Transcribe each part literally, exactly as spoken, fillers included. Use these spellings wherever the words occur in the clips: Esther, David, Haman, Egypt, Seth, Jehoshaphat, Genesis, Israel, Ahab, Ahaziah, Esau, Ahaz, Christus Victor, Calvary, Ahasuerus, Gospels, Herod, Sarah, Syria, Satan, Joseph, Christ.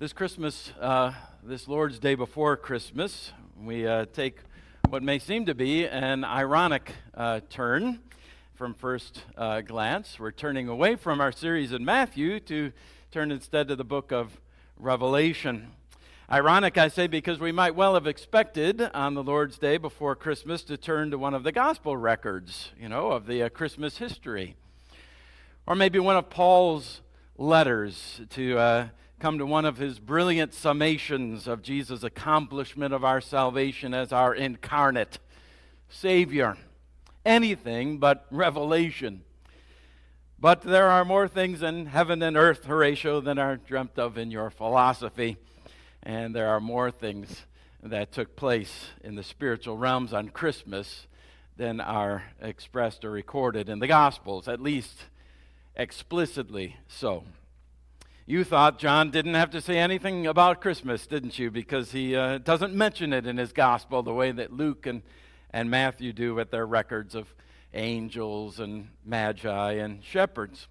This Christmas, uh, this Lord's Day before Christmas, we uh, take what may seem to be an ironic uh, turn from first uh, glance. We're turning away from our series in Matthew to turn instead to the book of Revelation. Ironic, I say, because we might well have expected on the Lord's Day before Christmas to turn to one of the Gospel records, you know, of the uh, Christmas history. Or maybe one of Paul's letters to... Uh, come to one of his brilliant summations of Jesus' accomplishment of our salvation as our incarnate Savior. Anything but revelation. But there are more things in heaven and earth, Horatio, than are dreamt of in your philosophy. And there are more things that took place in the spiritual realms on Christmas than are expressed or recorded in the Gospels, at least explicitly so. You thought John didn't have to say anything about Christmas, didn't you? Because he uh, doesn't mention it in his gospel the way that Luke and, and Matthew do with their records of angels and magi and shepherds.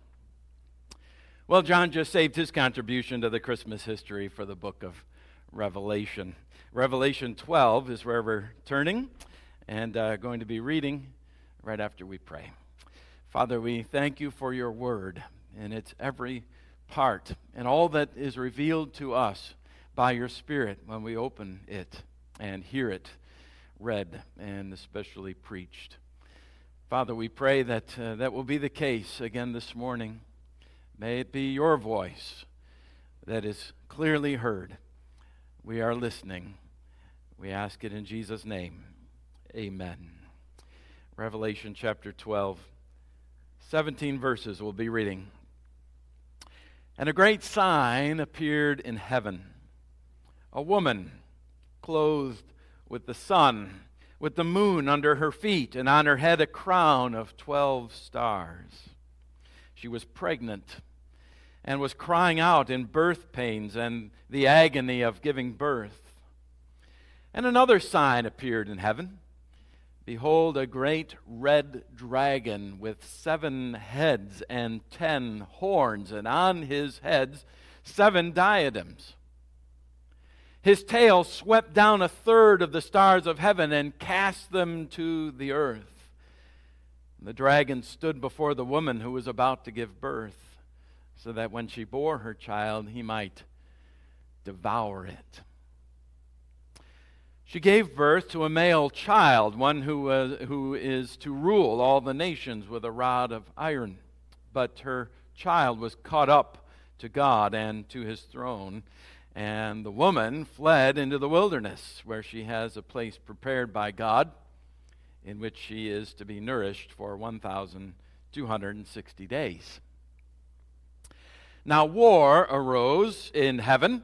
Well, John just saved his contribution to the Christmas history for the book of Revelation. Revelation twelve is where we're turning and uh, going to be reading right after we pray. Father, we thank you for your word, and it's every heart and all that is revealed to us by your Spirit when we open it and hear it read and especially preached. Father, we pray that uh, that will be the case again this morning. May it be your voice that is clearly heard. We are listening. We ask it in Jesus' name. Amen. Revelation chapter twelve, seventeen verses we'll be reading. And a great sign appeared in heaven, a woman clothed with the sun, with the moon under her feet, and on her head a crown of twelve stars. She was pregnant and was crying out in birth pains and the agony of giving birth. And another sign appeared in heaven. Behold, a great red dragon with seven heads and ten horns, and on his heads seven diadems. His tail swept down a third of the stars of heaven and cast them to the earth. The dragon stood before the woman who was about to give birth, so that when she bore her child, he might devour it. She gave birth to a male child, one who, uh, who is to rule all the nations with a rod of iron. But her child was caught up to God and to his throne, and the woman fled into the wilderness, where she has a place prepared by God, in which she is to be nourished for one thousand two hundred sixty days. Now war arose in heaven,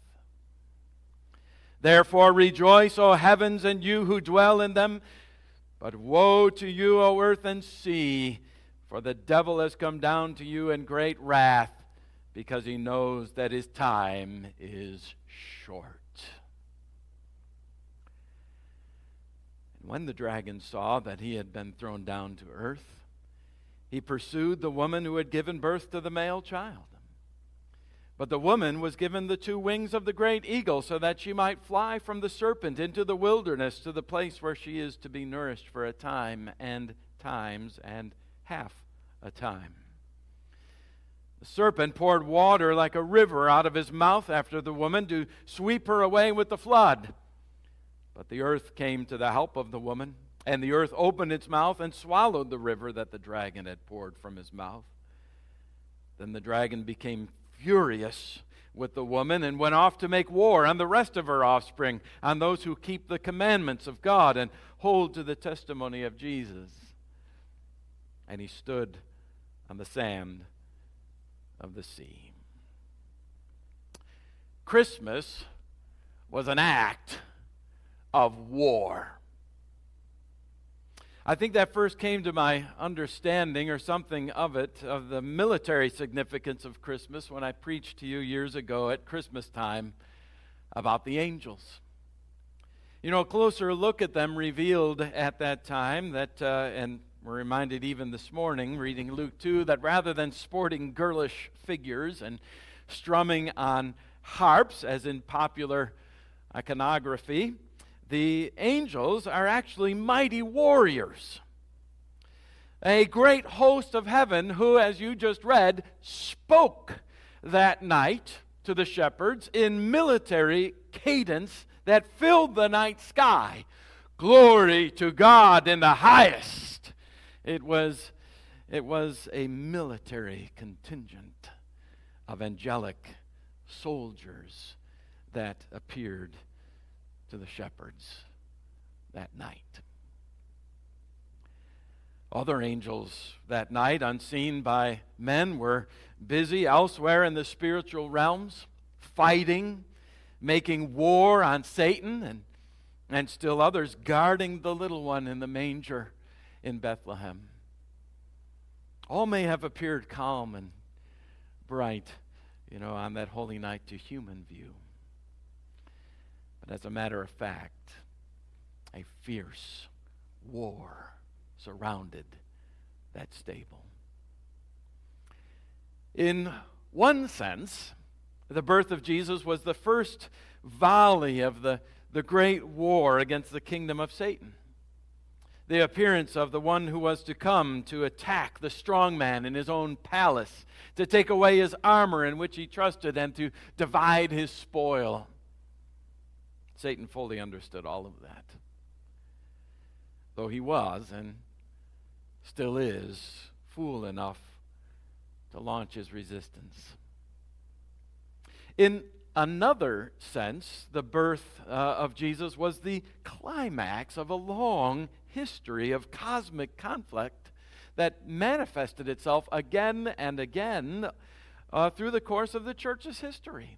Therefore rejoice, O heavens, and you who dwell in them. But woe to you, O earth and sea, for the devil has come down to you in great wrath, because he knows that his time is short." And when the dragon saw that he had been thrown down to earth, he pursued the woman who had given birth to the male child. But the woman was given the two wings of the great eagle, so that she might fly from the serpent into the wilderness, to the place where she is to be nourished for a time and times and half a time. The serpent poured water like a river out of his mouth after the woman, to sweep her away with the flood. But the earth came to the help of the woman, And the earth opened its mouth and swallowed the river that the dragon had poured from his mouth. Then the dragon became furious with the woman and went off to make war on the rest of her offspring, on those who keep the commandments of God and hold to the testimony of Jesus. And he stood on the sand of the sea. Christmas was an act of war. I think that first came to my understanding, or something of it, of the military significance of Christmas when I preached to you years ago at Christmas time about the angels. You know, a closer look at them revealed at that time that, uh, and we're reminded even this morning, reading Luke two, that rather than sporting girlish figures and strumming on harps, as in popular iconography, the angels are actually mighty warriors, a great host of heaven who, as you just read, spoke that night to the shepherds in military cadence that filled the night sky. Glory to God in the highest. It was, it was a military contingent of angelic soldiers that appeared to the shepherds that night. Other angels that night, unseen by men, were busy elsewhere in the spiritual realms, fighting, making war on Satan, and, and still others guarding the little one in the manger in Bethlehem. All may have appeared calm and bright, you know, on that holy night to human view. But as a matter of fact, a fierce war surrounded that stable. In one sense, the birth of Jesus was the first volley of the, the great war against the kingdom of Satan. The appearance of the one who was to come to attack the strong man in his own palace, to take away his armor in which he trusted, and to divide his spoil. Satan fully understood all of that, though he was and still is fool enough to launch his resistance. In another sense, the birth uh, of Jesus was the climax of a long history of cosmic conflict that manifested itself again and again uh, through the course of the church's history.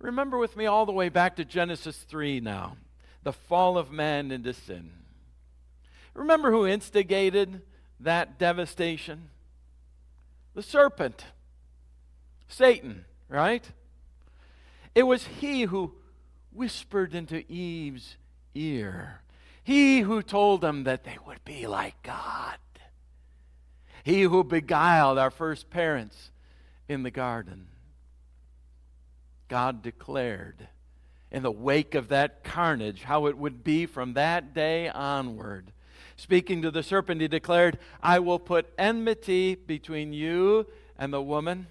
Remember with me all the way back to Genesis three now, the fall of man into sin. Remember who instigated that devastation? The serpent, Satan, right? It was he who whispered into Eve's ear. He who told them that they would be like God. He who beguiled our first parents in the garden. God declared in the wake of that carnage how it would be from that day onward. Speaking to the serpent, he declared, "I will put enmity between you and the woman,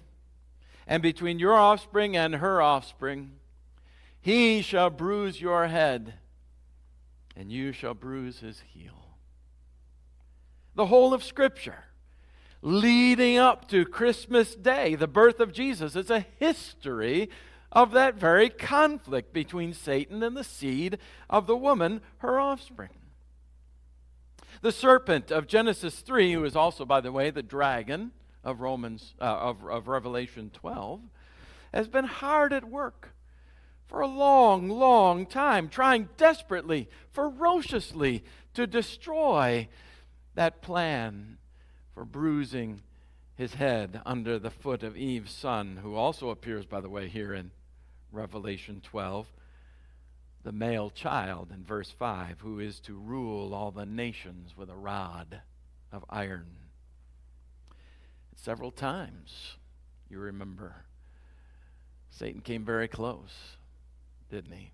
and between your offspring and her offspring. He shall bruise your head, and you shall bruise his heel." The whole of Scripture, leading up to Christmas Day, the birth of Jesus, is a history of that very conflict between Satan and the seed of the woman, her offspring. The serpent of Genesis three, who is also, by the way, the dragon of Romans uh, of, of Revelation twelve, has been hard at work for a long, long time, trying desperately, ferociously to destroy that plan for bruising his head under the foot of Eve's son, who also appears, by the way, here in Revelation twelve, the male child in verse five, who is to rule all the nations with a rod of iron. Several times, you remember, Satan came very close, didn't he?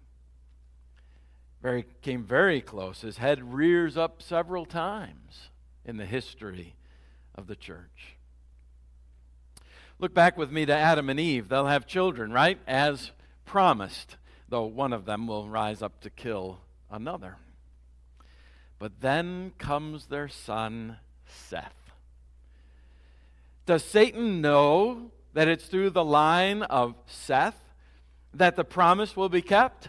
Very came very close. His head rears up several times in the history of the church. Look back with me to Adam and Eve. They'll have children, right? As promised, though one of them will rise up to kill another. But then comes their son, Seth. Does Satan know that it's through the line of Seth that the promise will be kept?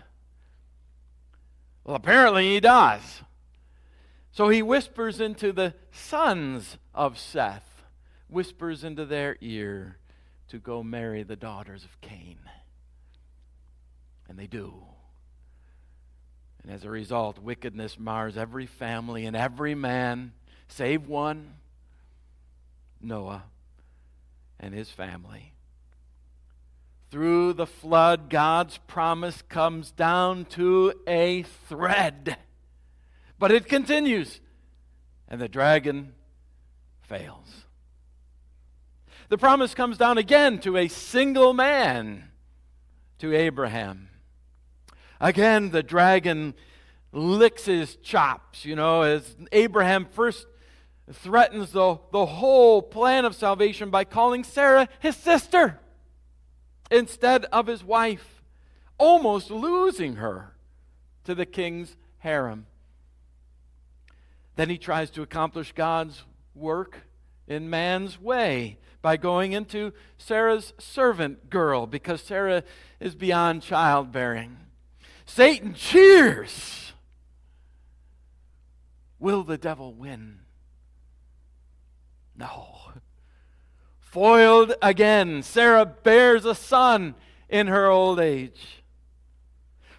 Well, apparently he does. So he whispers into the sons of Seth, whispers into their ear to go marry the daughters of Cain. And they do. And as a result, wickedness mars every family and every man, save one, Noah and his family. Through the flood, God's promise comes down to a thread. But it continues, and the dragon fails. The promise comes down again to a single man, to Abraham. Again, the dragon licks his chops, you know, as Abraham first threatens the, the whole plan of salvation by calling Sarah his sister instead of his wife, almost losing her to the king's harem. Then he tries to accomplish God's work in man's way by going into Sarah's servant girl, because Sarah is beyond childbearing. Satan cheers. Will the devil win? No. Foiled again, Sarah bears a son in her old age.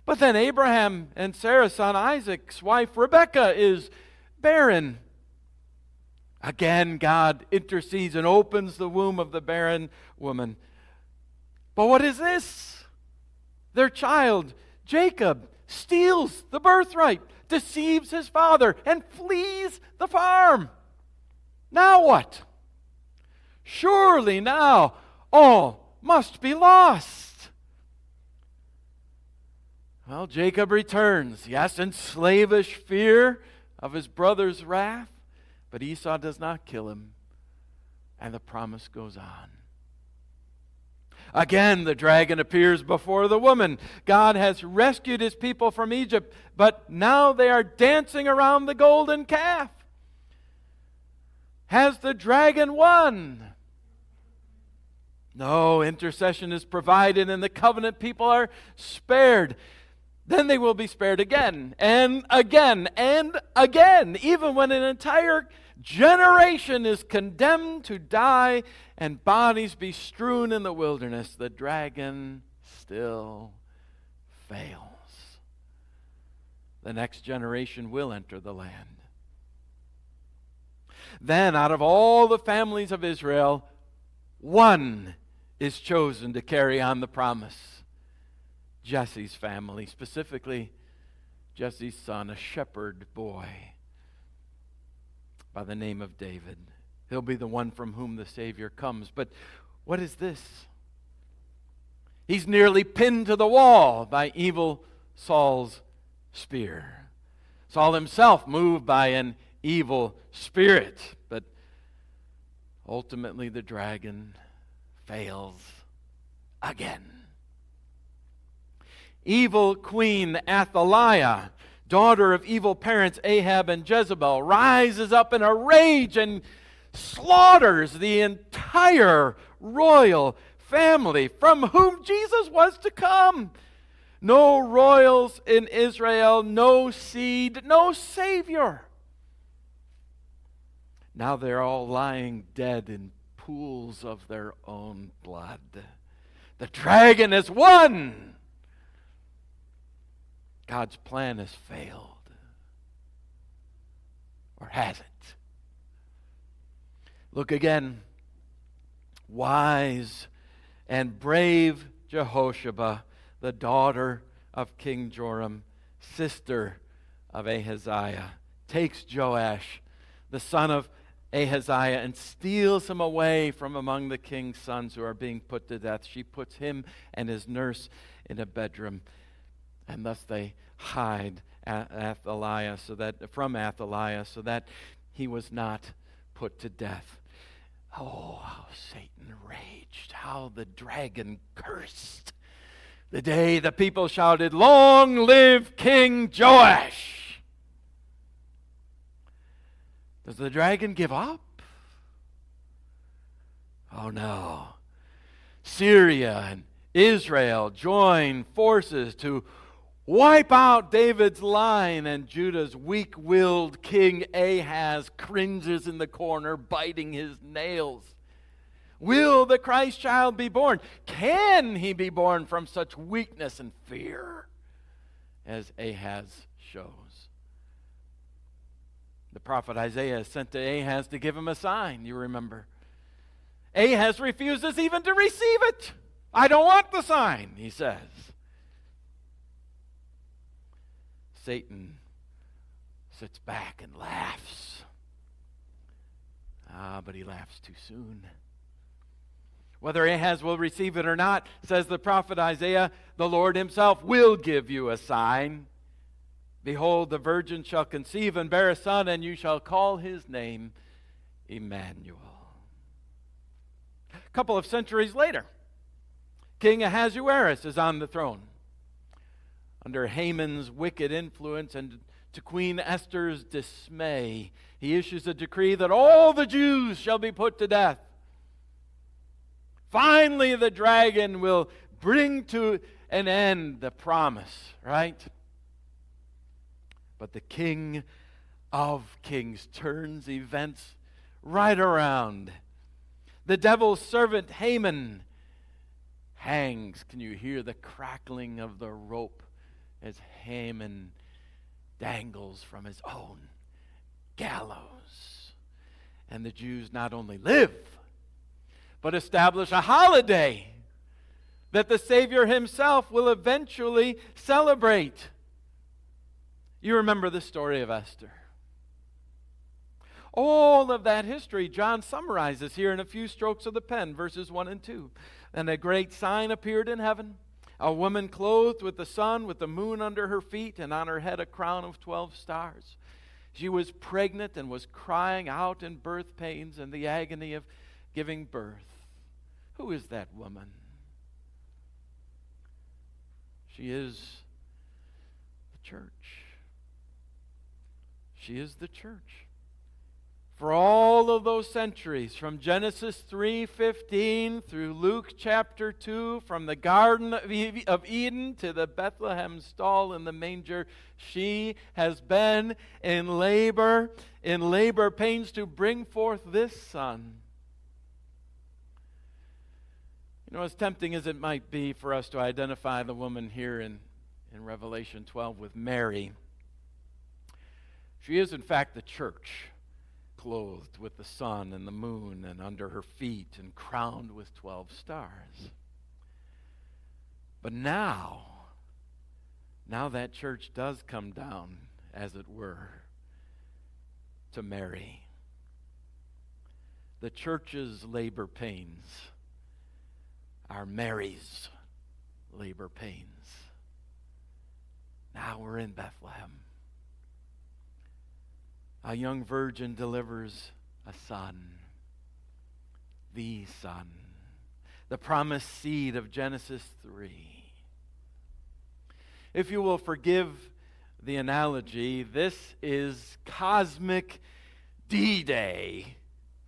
But then Abraham and Sarah's son Isaac's wife Rebekah is barren. Again, God intercedes and opens the womb of the barren woman. But what is this? Their child, Jacob, steals the birthright, deceives his father, and flees the farm. Now what? Surely now all must be lost. Well, Jacob returns, yes, in slavish fear of his brother's wrath, but Esau does not kill him, and the promise goes on. Again, the dragon appears before the woman. God has rescued his people from Egypt, but now they are dancing around the golden calf. Has the dragon won? No, intercession is provided, and the covenant people are spared. Then they will be spared again and again and again, even when an entire generation is condemned to die and bodies be strewn in the wilderness. The dragon still fails. The next generation will enter the land. Then, out of all the families of Israel, one is chosen to carry on the promise. Jesse's family, specifically Jesse's son, a shepherd boy by the name of David. He'll be the one from whom the Savior comes. But what is this? He's nearly pinned to the wall by evil Saul's spear. Saul himself moved by an evil spirit, but ultimately the dragon fails again. Evil queen Athaliah, daughter of evil parents Ahab and Jezebel, rises up in a rage and slaughters the entire royal family from whom Jesus was to come. No royals in Israel, no seed, no Savior. Now they're all lying dead in pools of their own blood. The dragon has won. God's plan has failed. Or has it? Look again. Wise and brave Jehoshaphat, the daughter of King Joram, sister of Ahaziah, takes Joash, the son of Ahaziah, and steals him away from among the king's sons who are being put to death. She puts him and his nurse in a bedroom. And thus they hide Athaliah, so that from Athaliah, so that he was not put to death. Oh, how Satan raged! How the dragon cursed! The day the people shouted, "Long live King Joash!" Does the dragon give up? Oh no. Syria and Israel join forces to wipe out David's line, and Judah's weak-willed king Ahaz cringes in the corner, biting his nails. Will the Christ child be born? Can he be born from such weakness and fear as Ahaz shows? The prophet Isaiah is sent to Ahaz to give him a sign, you remember. Ahaz refuses even to receive it. I don't want the sign, he says. Satan sits back and laughs. Ah, but he laughs too soon. Whether Ahaz will receive it or not, says the prophet Isaiah, the Lord himself will give you a sign. Behold, the virgin shall conceive and bear a son, and you shall call his name Emmanuel. A couple of centuries later, King Ahasuerus is on the throne. Under Haman's wicked influence and to Queen Esther's dismay, he issues a decree that all the Jews shall be put to death. Finally, the dragon will bring to an end the promise, right? But the King of Kings turns events right around. The devil's servant Haman hangs. Can you hear the crackling of the rope as Haman dangles from his own gallows? And the Jews not only live, but establish a holiday that the Savior himself will eventually celebrate. You remember the story of Esther. All of that history, John summarizes here in a few strokes of the pen, verses one and two. And a great sign appeared in heaven, a woman clothed with the sun, with the moon under her feet, and on her head a crown of twelve stars. She was pregnant and was crying out in birth pains and the agony of giving birth. Who is that woman? She is the church. She is the church. For all of those centuries, from Genesis three fifteen through Luke chapter two, from the Garden of Eden to the Bethlehem stall in the manger, she has been in labor, in labor pains to bring forth this son. You know, as tempting as it might be for us to identify the woman here in, in Revelation twelve with Mary, she is in fact the church, clothed with the sun and the moon and under her feet and crowned with twelve stars. But now, now that church does come down, as it were, to Mary. The church's labor pains are Mary's labor pains. Now we're in Bethlehem. A young virgin delivers a son, the son, the promised seed of Genesis three. If you will forgive the analogy, this is cosmic D-Day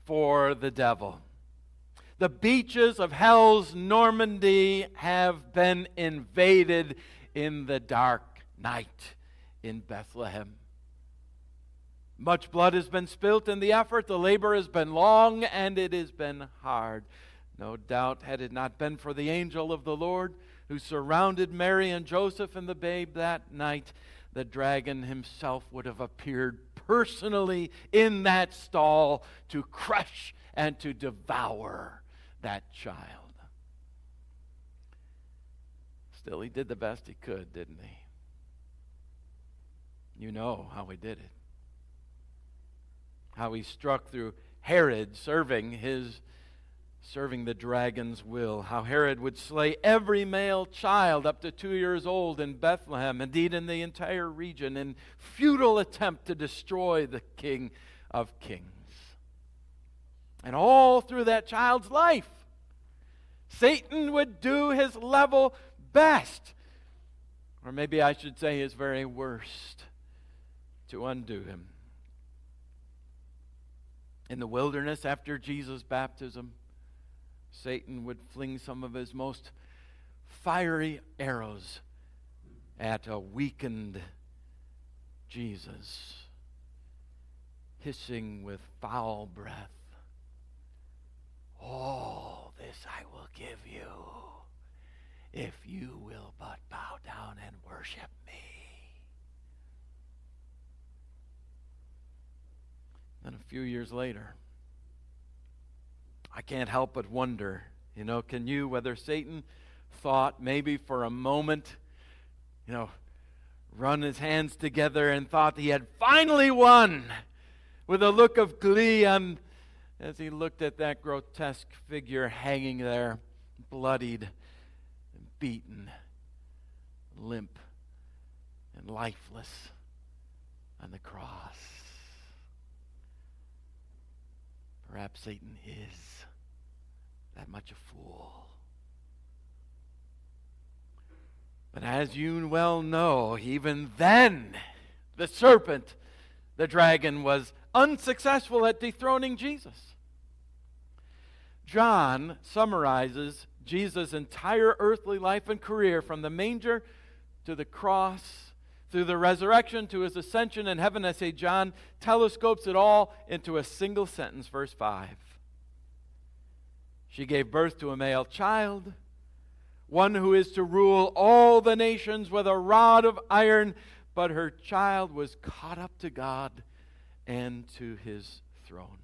for the devil. The beaches of hell's Normandy have been invaded in the dark night in Bethlehem. Much blood has been spilt in the effort. The labor has been long, and it has been hard. No doubt, had it not been for the angel of the Lord who surrounded Mary and Joseph and the babe that night, the dragon himself would have appeared personally in that stall to crush and to devour that child. Still, he did the best he could, didn't he? You know how he did it. How he struck through Herod serving his serving the dragon's will. How Herod would slay every male child up to two years old in Bethlehem, indeed in the entire region, in futile attempt to destroy the King of Kings. And all through that child's life, Satan would do his level best, or maybe I should say his very worst, to undo him. In the wilderness after Jesus' baptism, Satan would fling some of his most fiery arrows at a weakened Jesus, hissing with foul breath, "All this I will give you if you will but bow down and worship me." Then a few years later, I can't help but wonder, you know, can you, whether Satan thought maybe for a moment, you know, run his hands together and thought he had finally won with a look of glee on, as he looked at that grotesque figure hanging there, bloodied, beaten, limp, and lifeless on the cross. Perhaps Satan is that much a fool. But as you well know, even then, the serpent, the dragon, was unsuccessful at dethroning Jesus. John summarizes Jesus' entire earthly life and career from the manger to the cross, through the resurrection to his ascension in heaven. I say John telescopes it all into a single sentence, verse five. She gave birth to a male child, one who is to rule all the nations with a rod of iron, but her child was caught up to God and to his throne.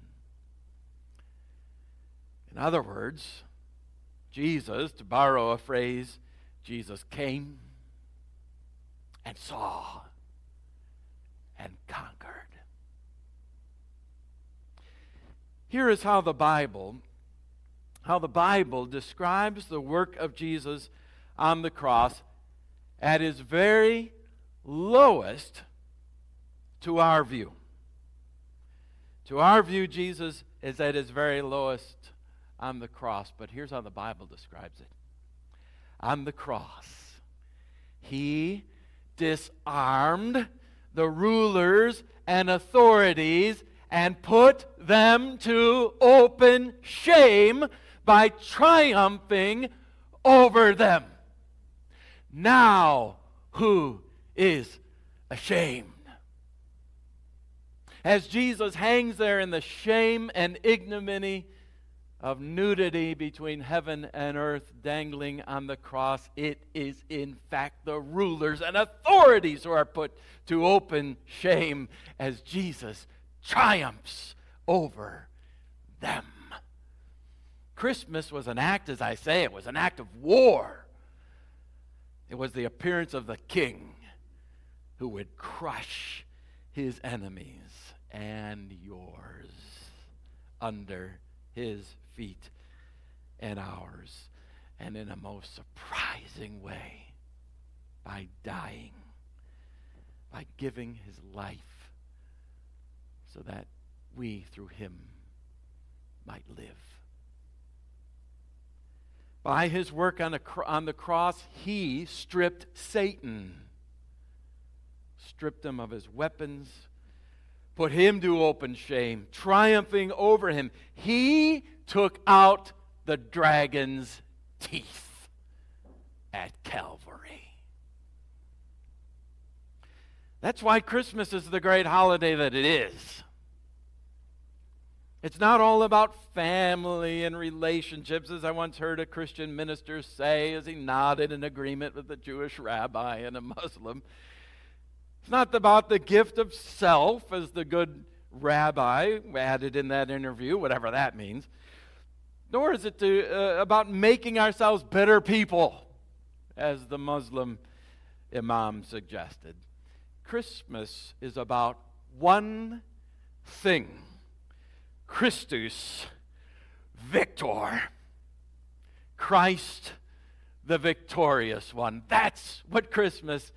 In other words, Jesus, to borrow a phrase, Jesus came and saw and conquered. Here is how the Bible, how the Bible describes the work of Jesus on the cross at his very lowest to our view. To our view, Jesus is at his very lowest on the cross, but here's how the Bible describes it. On the cross, he disarmed the rulers and authorities and put them to open shame by triumphing over them. Now, who is ashamed? As Jesus hangs there in the shame and ignominy of nudity between heaven and earth, dangling on the cross, it is in fact the rulers and authorities who are put to open shame as Jesus triumphs over them. Christmas was an act, as I say, it was an act of war. It was the appearance of the King who would crush his enemies and yours under his feet and ours, and in a most surprising way, by dying, by giving his life so that we through him might live. By his work on, a cr- on the cross, he stripped Satan, stripped him of his weapons, put him to open shame, triumphing over him. He took out the dragon's teeth at Calvary. That's why Christmas is the great holiday that it is. It's not all about family and relationships, as I once heard a Christian minister say as he nodded in agreement with a Jewish rabbi and a Muslim. It's not about the gift of self, as the good rabbi added in that interview, whatever that means. Nor is it to, uh, about making ourselves better people, as the Muslim imam suggested. Christmas is about one thing: Christus Victor, Christ the victorious one. That's what Christmas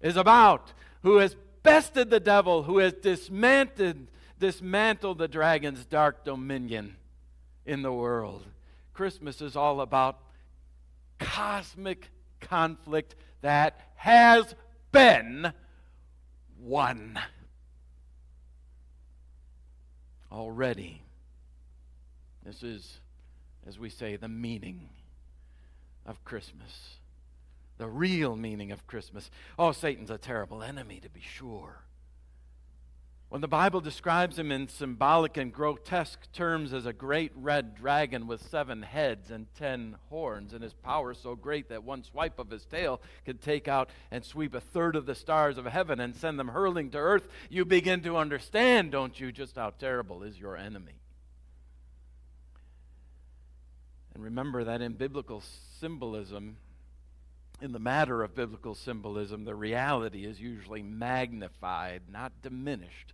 is about. Who has bested the devil, who has dismantled, dismantled the dragon's dark dominion in the world. Christmas is all about cosmic conflict that has been won. already. This is, as we say, the meaning of Christmas. The real meaning of Christmas. Oh, Satan's a terrible enemy, to be sure. When the Bible describes him in symbolic and grotesque terms as a great red dragon with seven heads and ten horns, and his power so great that one swipe of his tail could take out and sweep a third of the stars of heaven and send them hurling to earth, you begin to understand, don't you, just how terrible is your enemy. And remember that in biblical symbolism, in the matter of biblical symbolism, the reality is usually magnified, not diminished,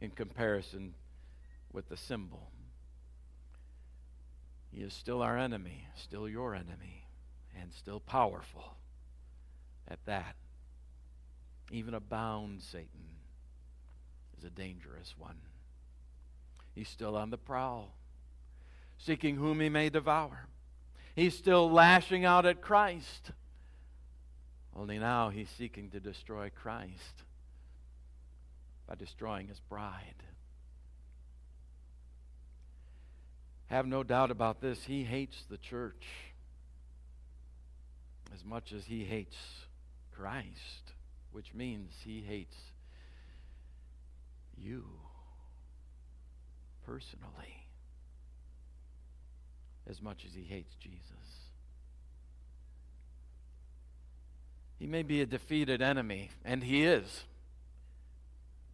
in comparison with the symbol. He is still our enemy, still your enemy, and still powerful at that. Even a bound Satan is a dangerous one. He's still on the prowl, seeking whom he may devour. He's still lashing out at Christ. Only now he's seeking to destroy Christ by destroying his bride. Have no doubt about this, he hates the church as much as he hates Christ, which means he hates you personally as much as he hates Jesus. He may be a defeated enemy, and he is.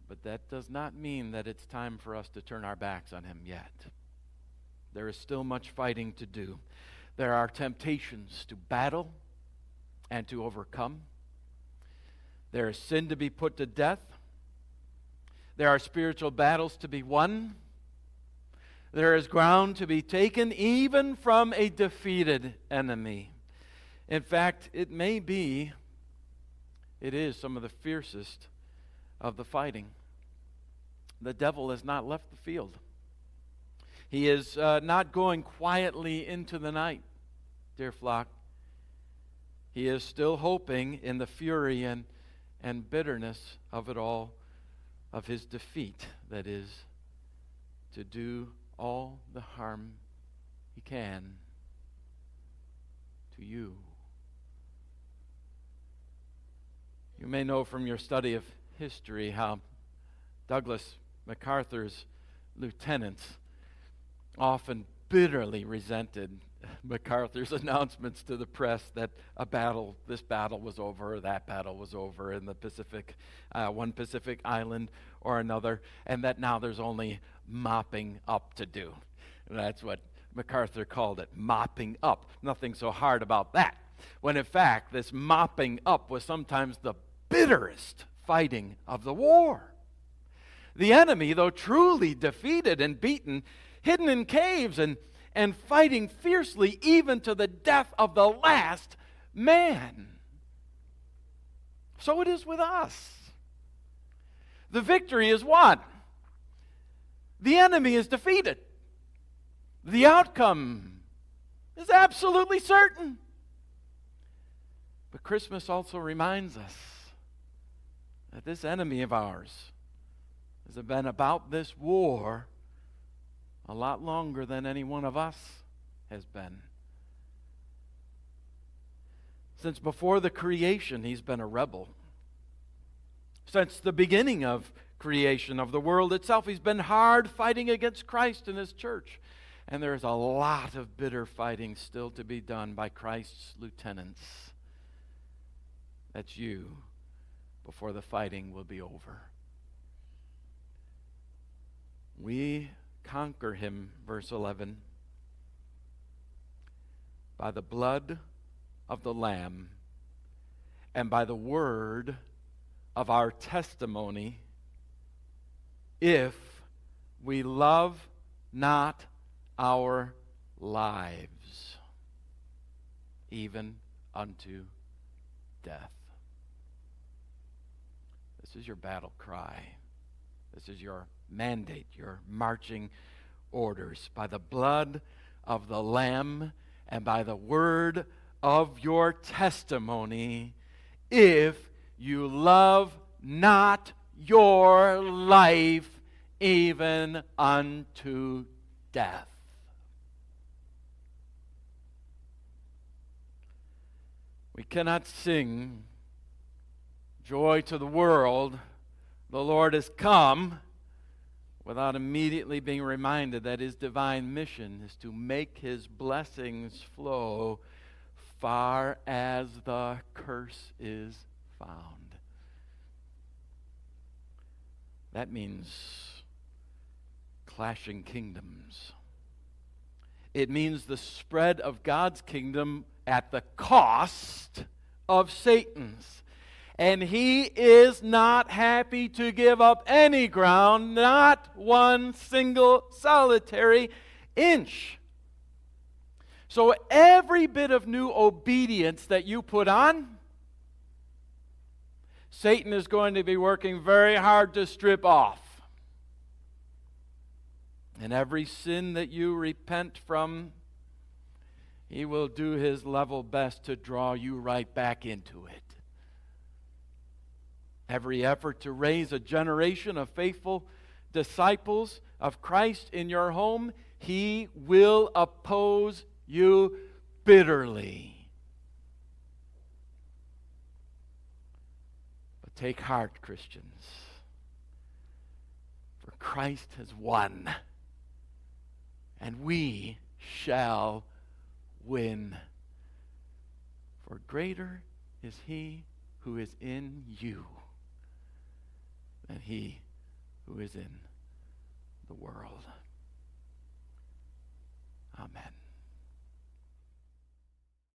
But that does not mean that it's time for us to turn our backs on him yet. There is still much fighting to do. There are temptations to battle and to overcome. There is sin to be put to death. There are spiritual battles to be won. There is ground to be taken even from a defeated enemy. In fact, it may be It is some of the fiercest of the fighting. The devil has not left the field. He is uh, not going quietly into the night, dear flock. He is still hoping in the fury and, and bitterness of it all, of his defeat, that is, to do all the harm he can to you. You may know from your study of history how Douglas MacArthur's lieutenants often bitterly resented MacArthur's announcements to the press that a battle, this battle was over, that battle was over in the Pacific, uh, one Pacific island or another, and that now there's only mopping up to do. And that's what MacArthur called it, mopping up. Nothing so hard about that, when in fact this mopping up was sometimes the bitterest fighting of the war. The enemy, though truly defeated and beaten, hidden in caves and, and fighting fiercely even to the death of the last man. So it is with us. The victory is won. The enemy is defeated. The outcome is absolutely certain. But Christmas also reminds us that this enemy of ours has been about this war a lot longer than any one of us has been. Since before the creation, he's been a rebel. Since the beginning of creation, of the world itself, he's been hard fighting against Christ and his church. And there's a lot of bitter fighting still to be done by Christ's lieutenants. That's you, before the fighting will be over. We conquer him, verse eleven, by the blood of the Lamb and by the word of our testimony, if we love not our lives, even unto death. This is your battle cry. This is your mandate, your marching orders. By the blood of the Lamb and by the word of your testimony, if you love not your life, even unto death. We cannot sing joy to the world, the Lord has come, without immediately being reminded that his divine mission is to make his blessings flow far as the curse is found. That means clashing kingdoms. It means the spread of God's kingdom at the cost of Satan's. And he is not happy to give up any ground, not one single solitary inch. So every bit of new obedience that you put on, Satan is going to be working very hard to strip off. And every sin that you repent from, he will do his level best to draw you right back into it. Every effort to raise a generation of faithful disciples of Christ in your home, he will oppose you bitterly. But take heart, Christians, for Christ has won, and we shall win. For greater is he who is in you than he who is in the world. Amen.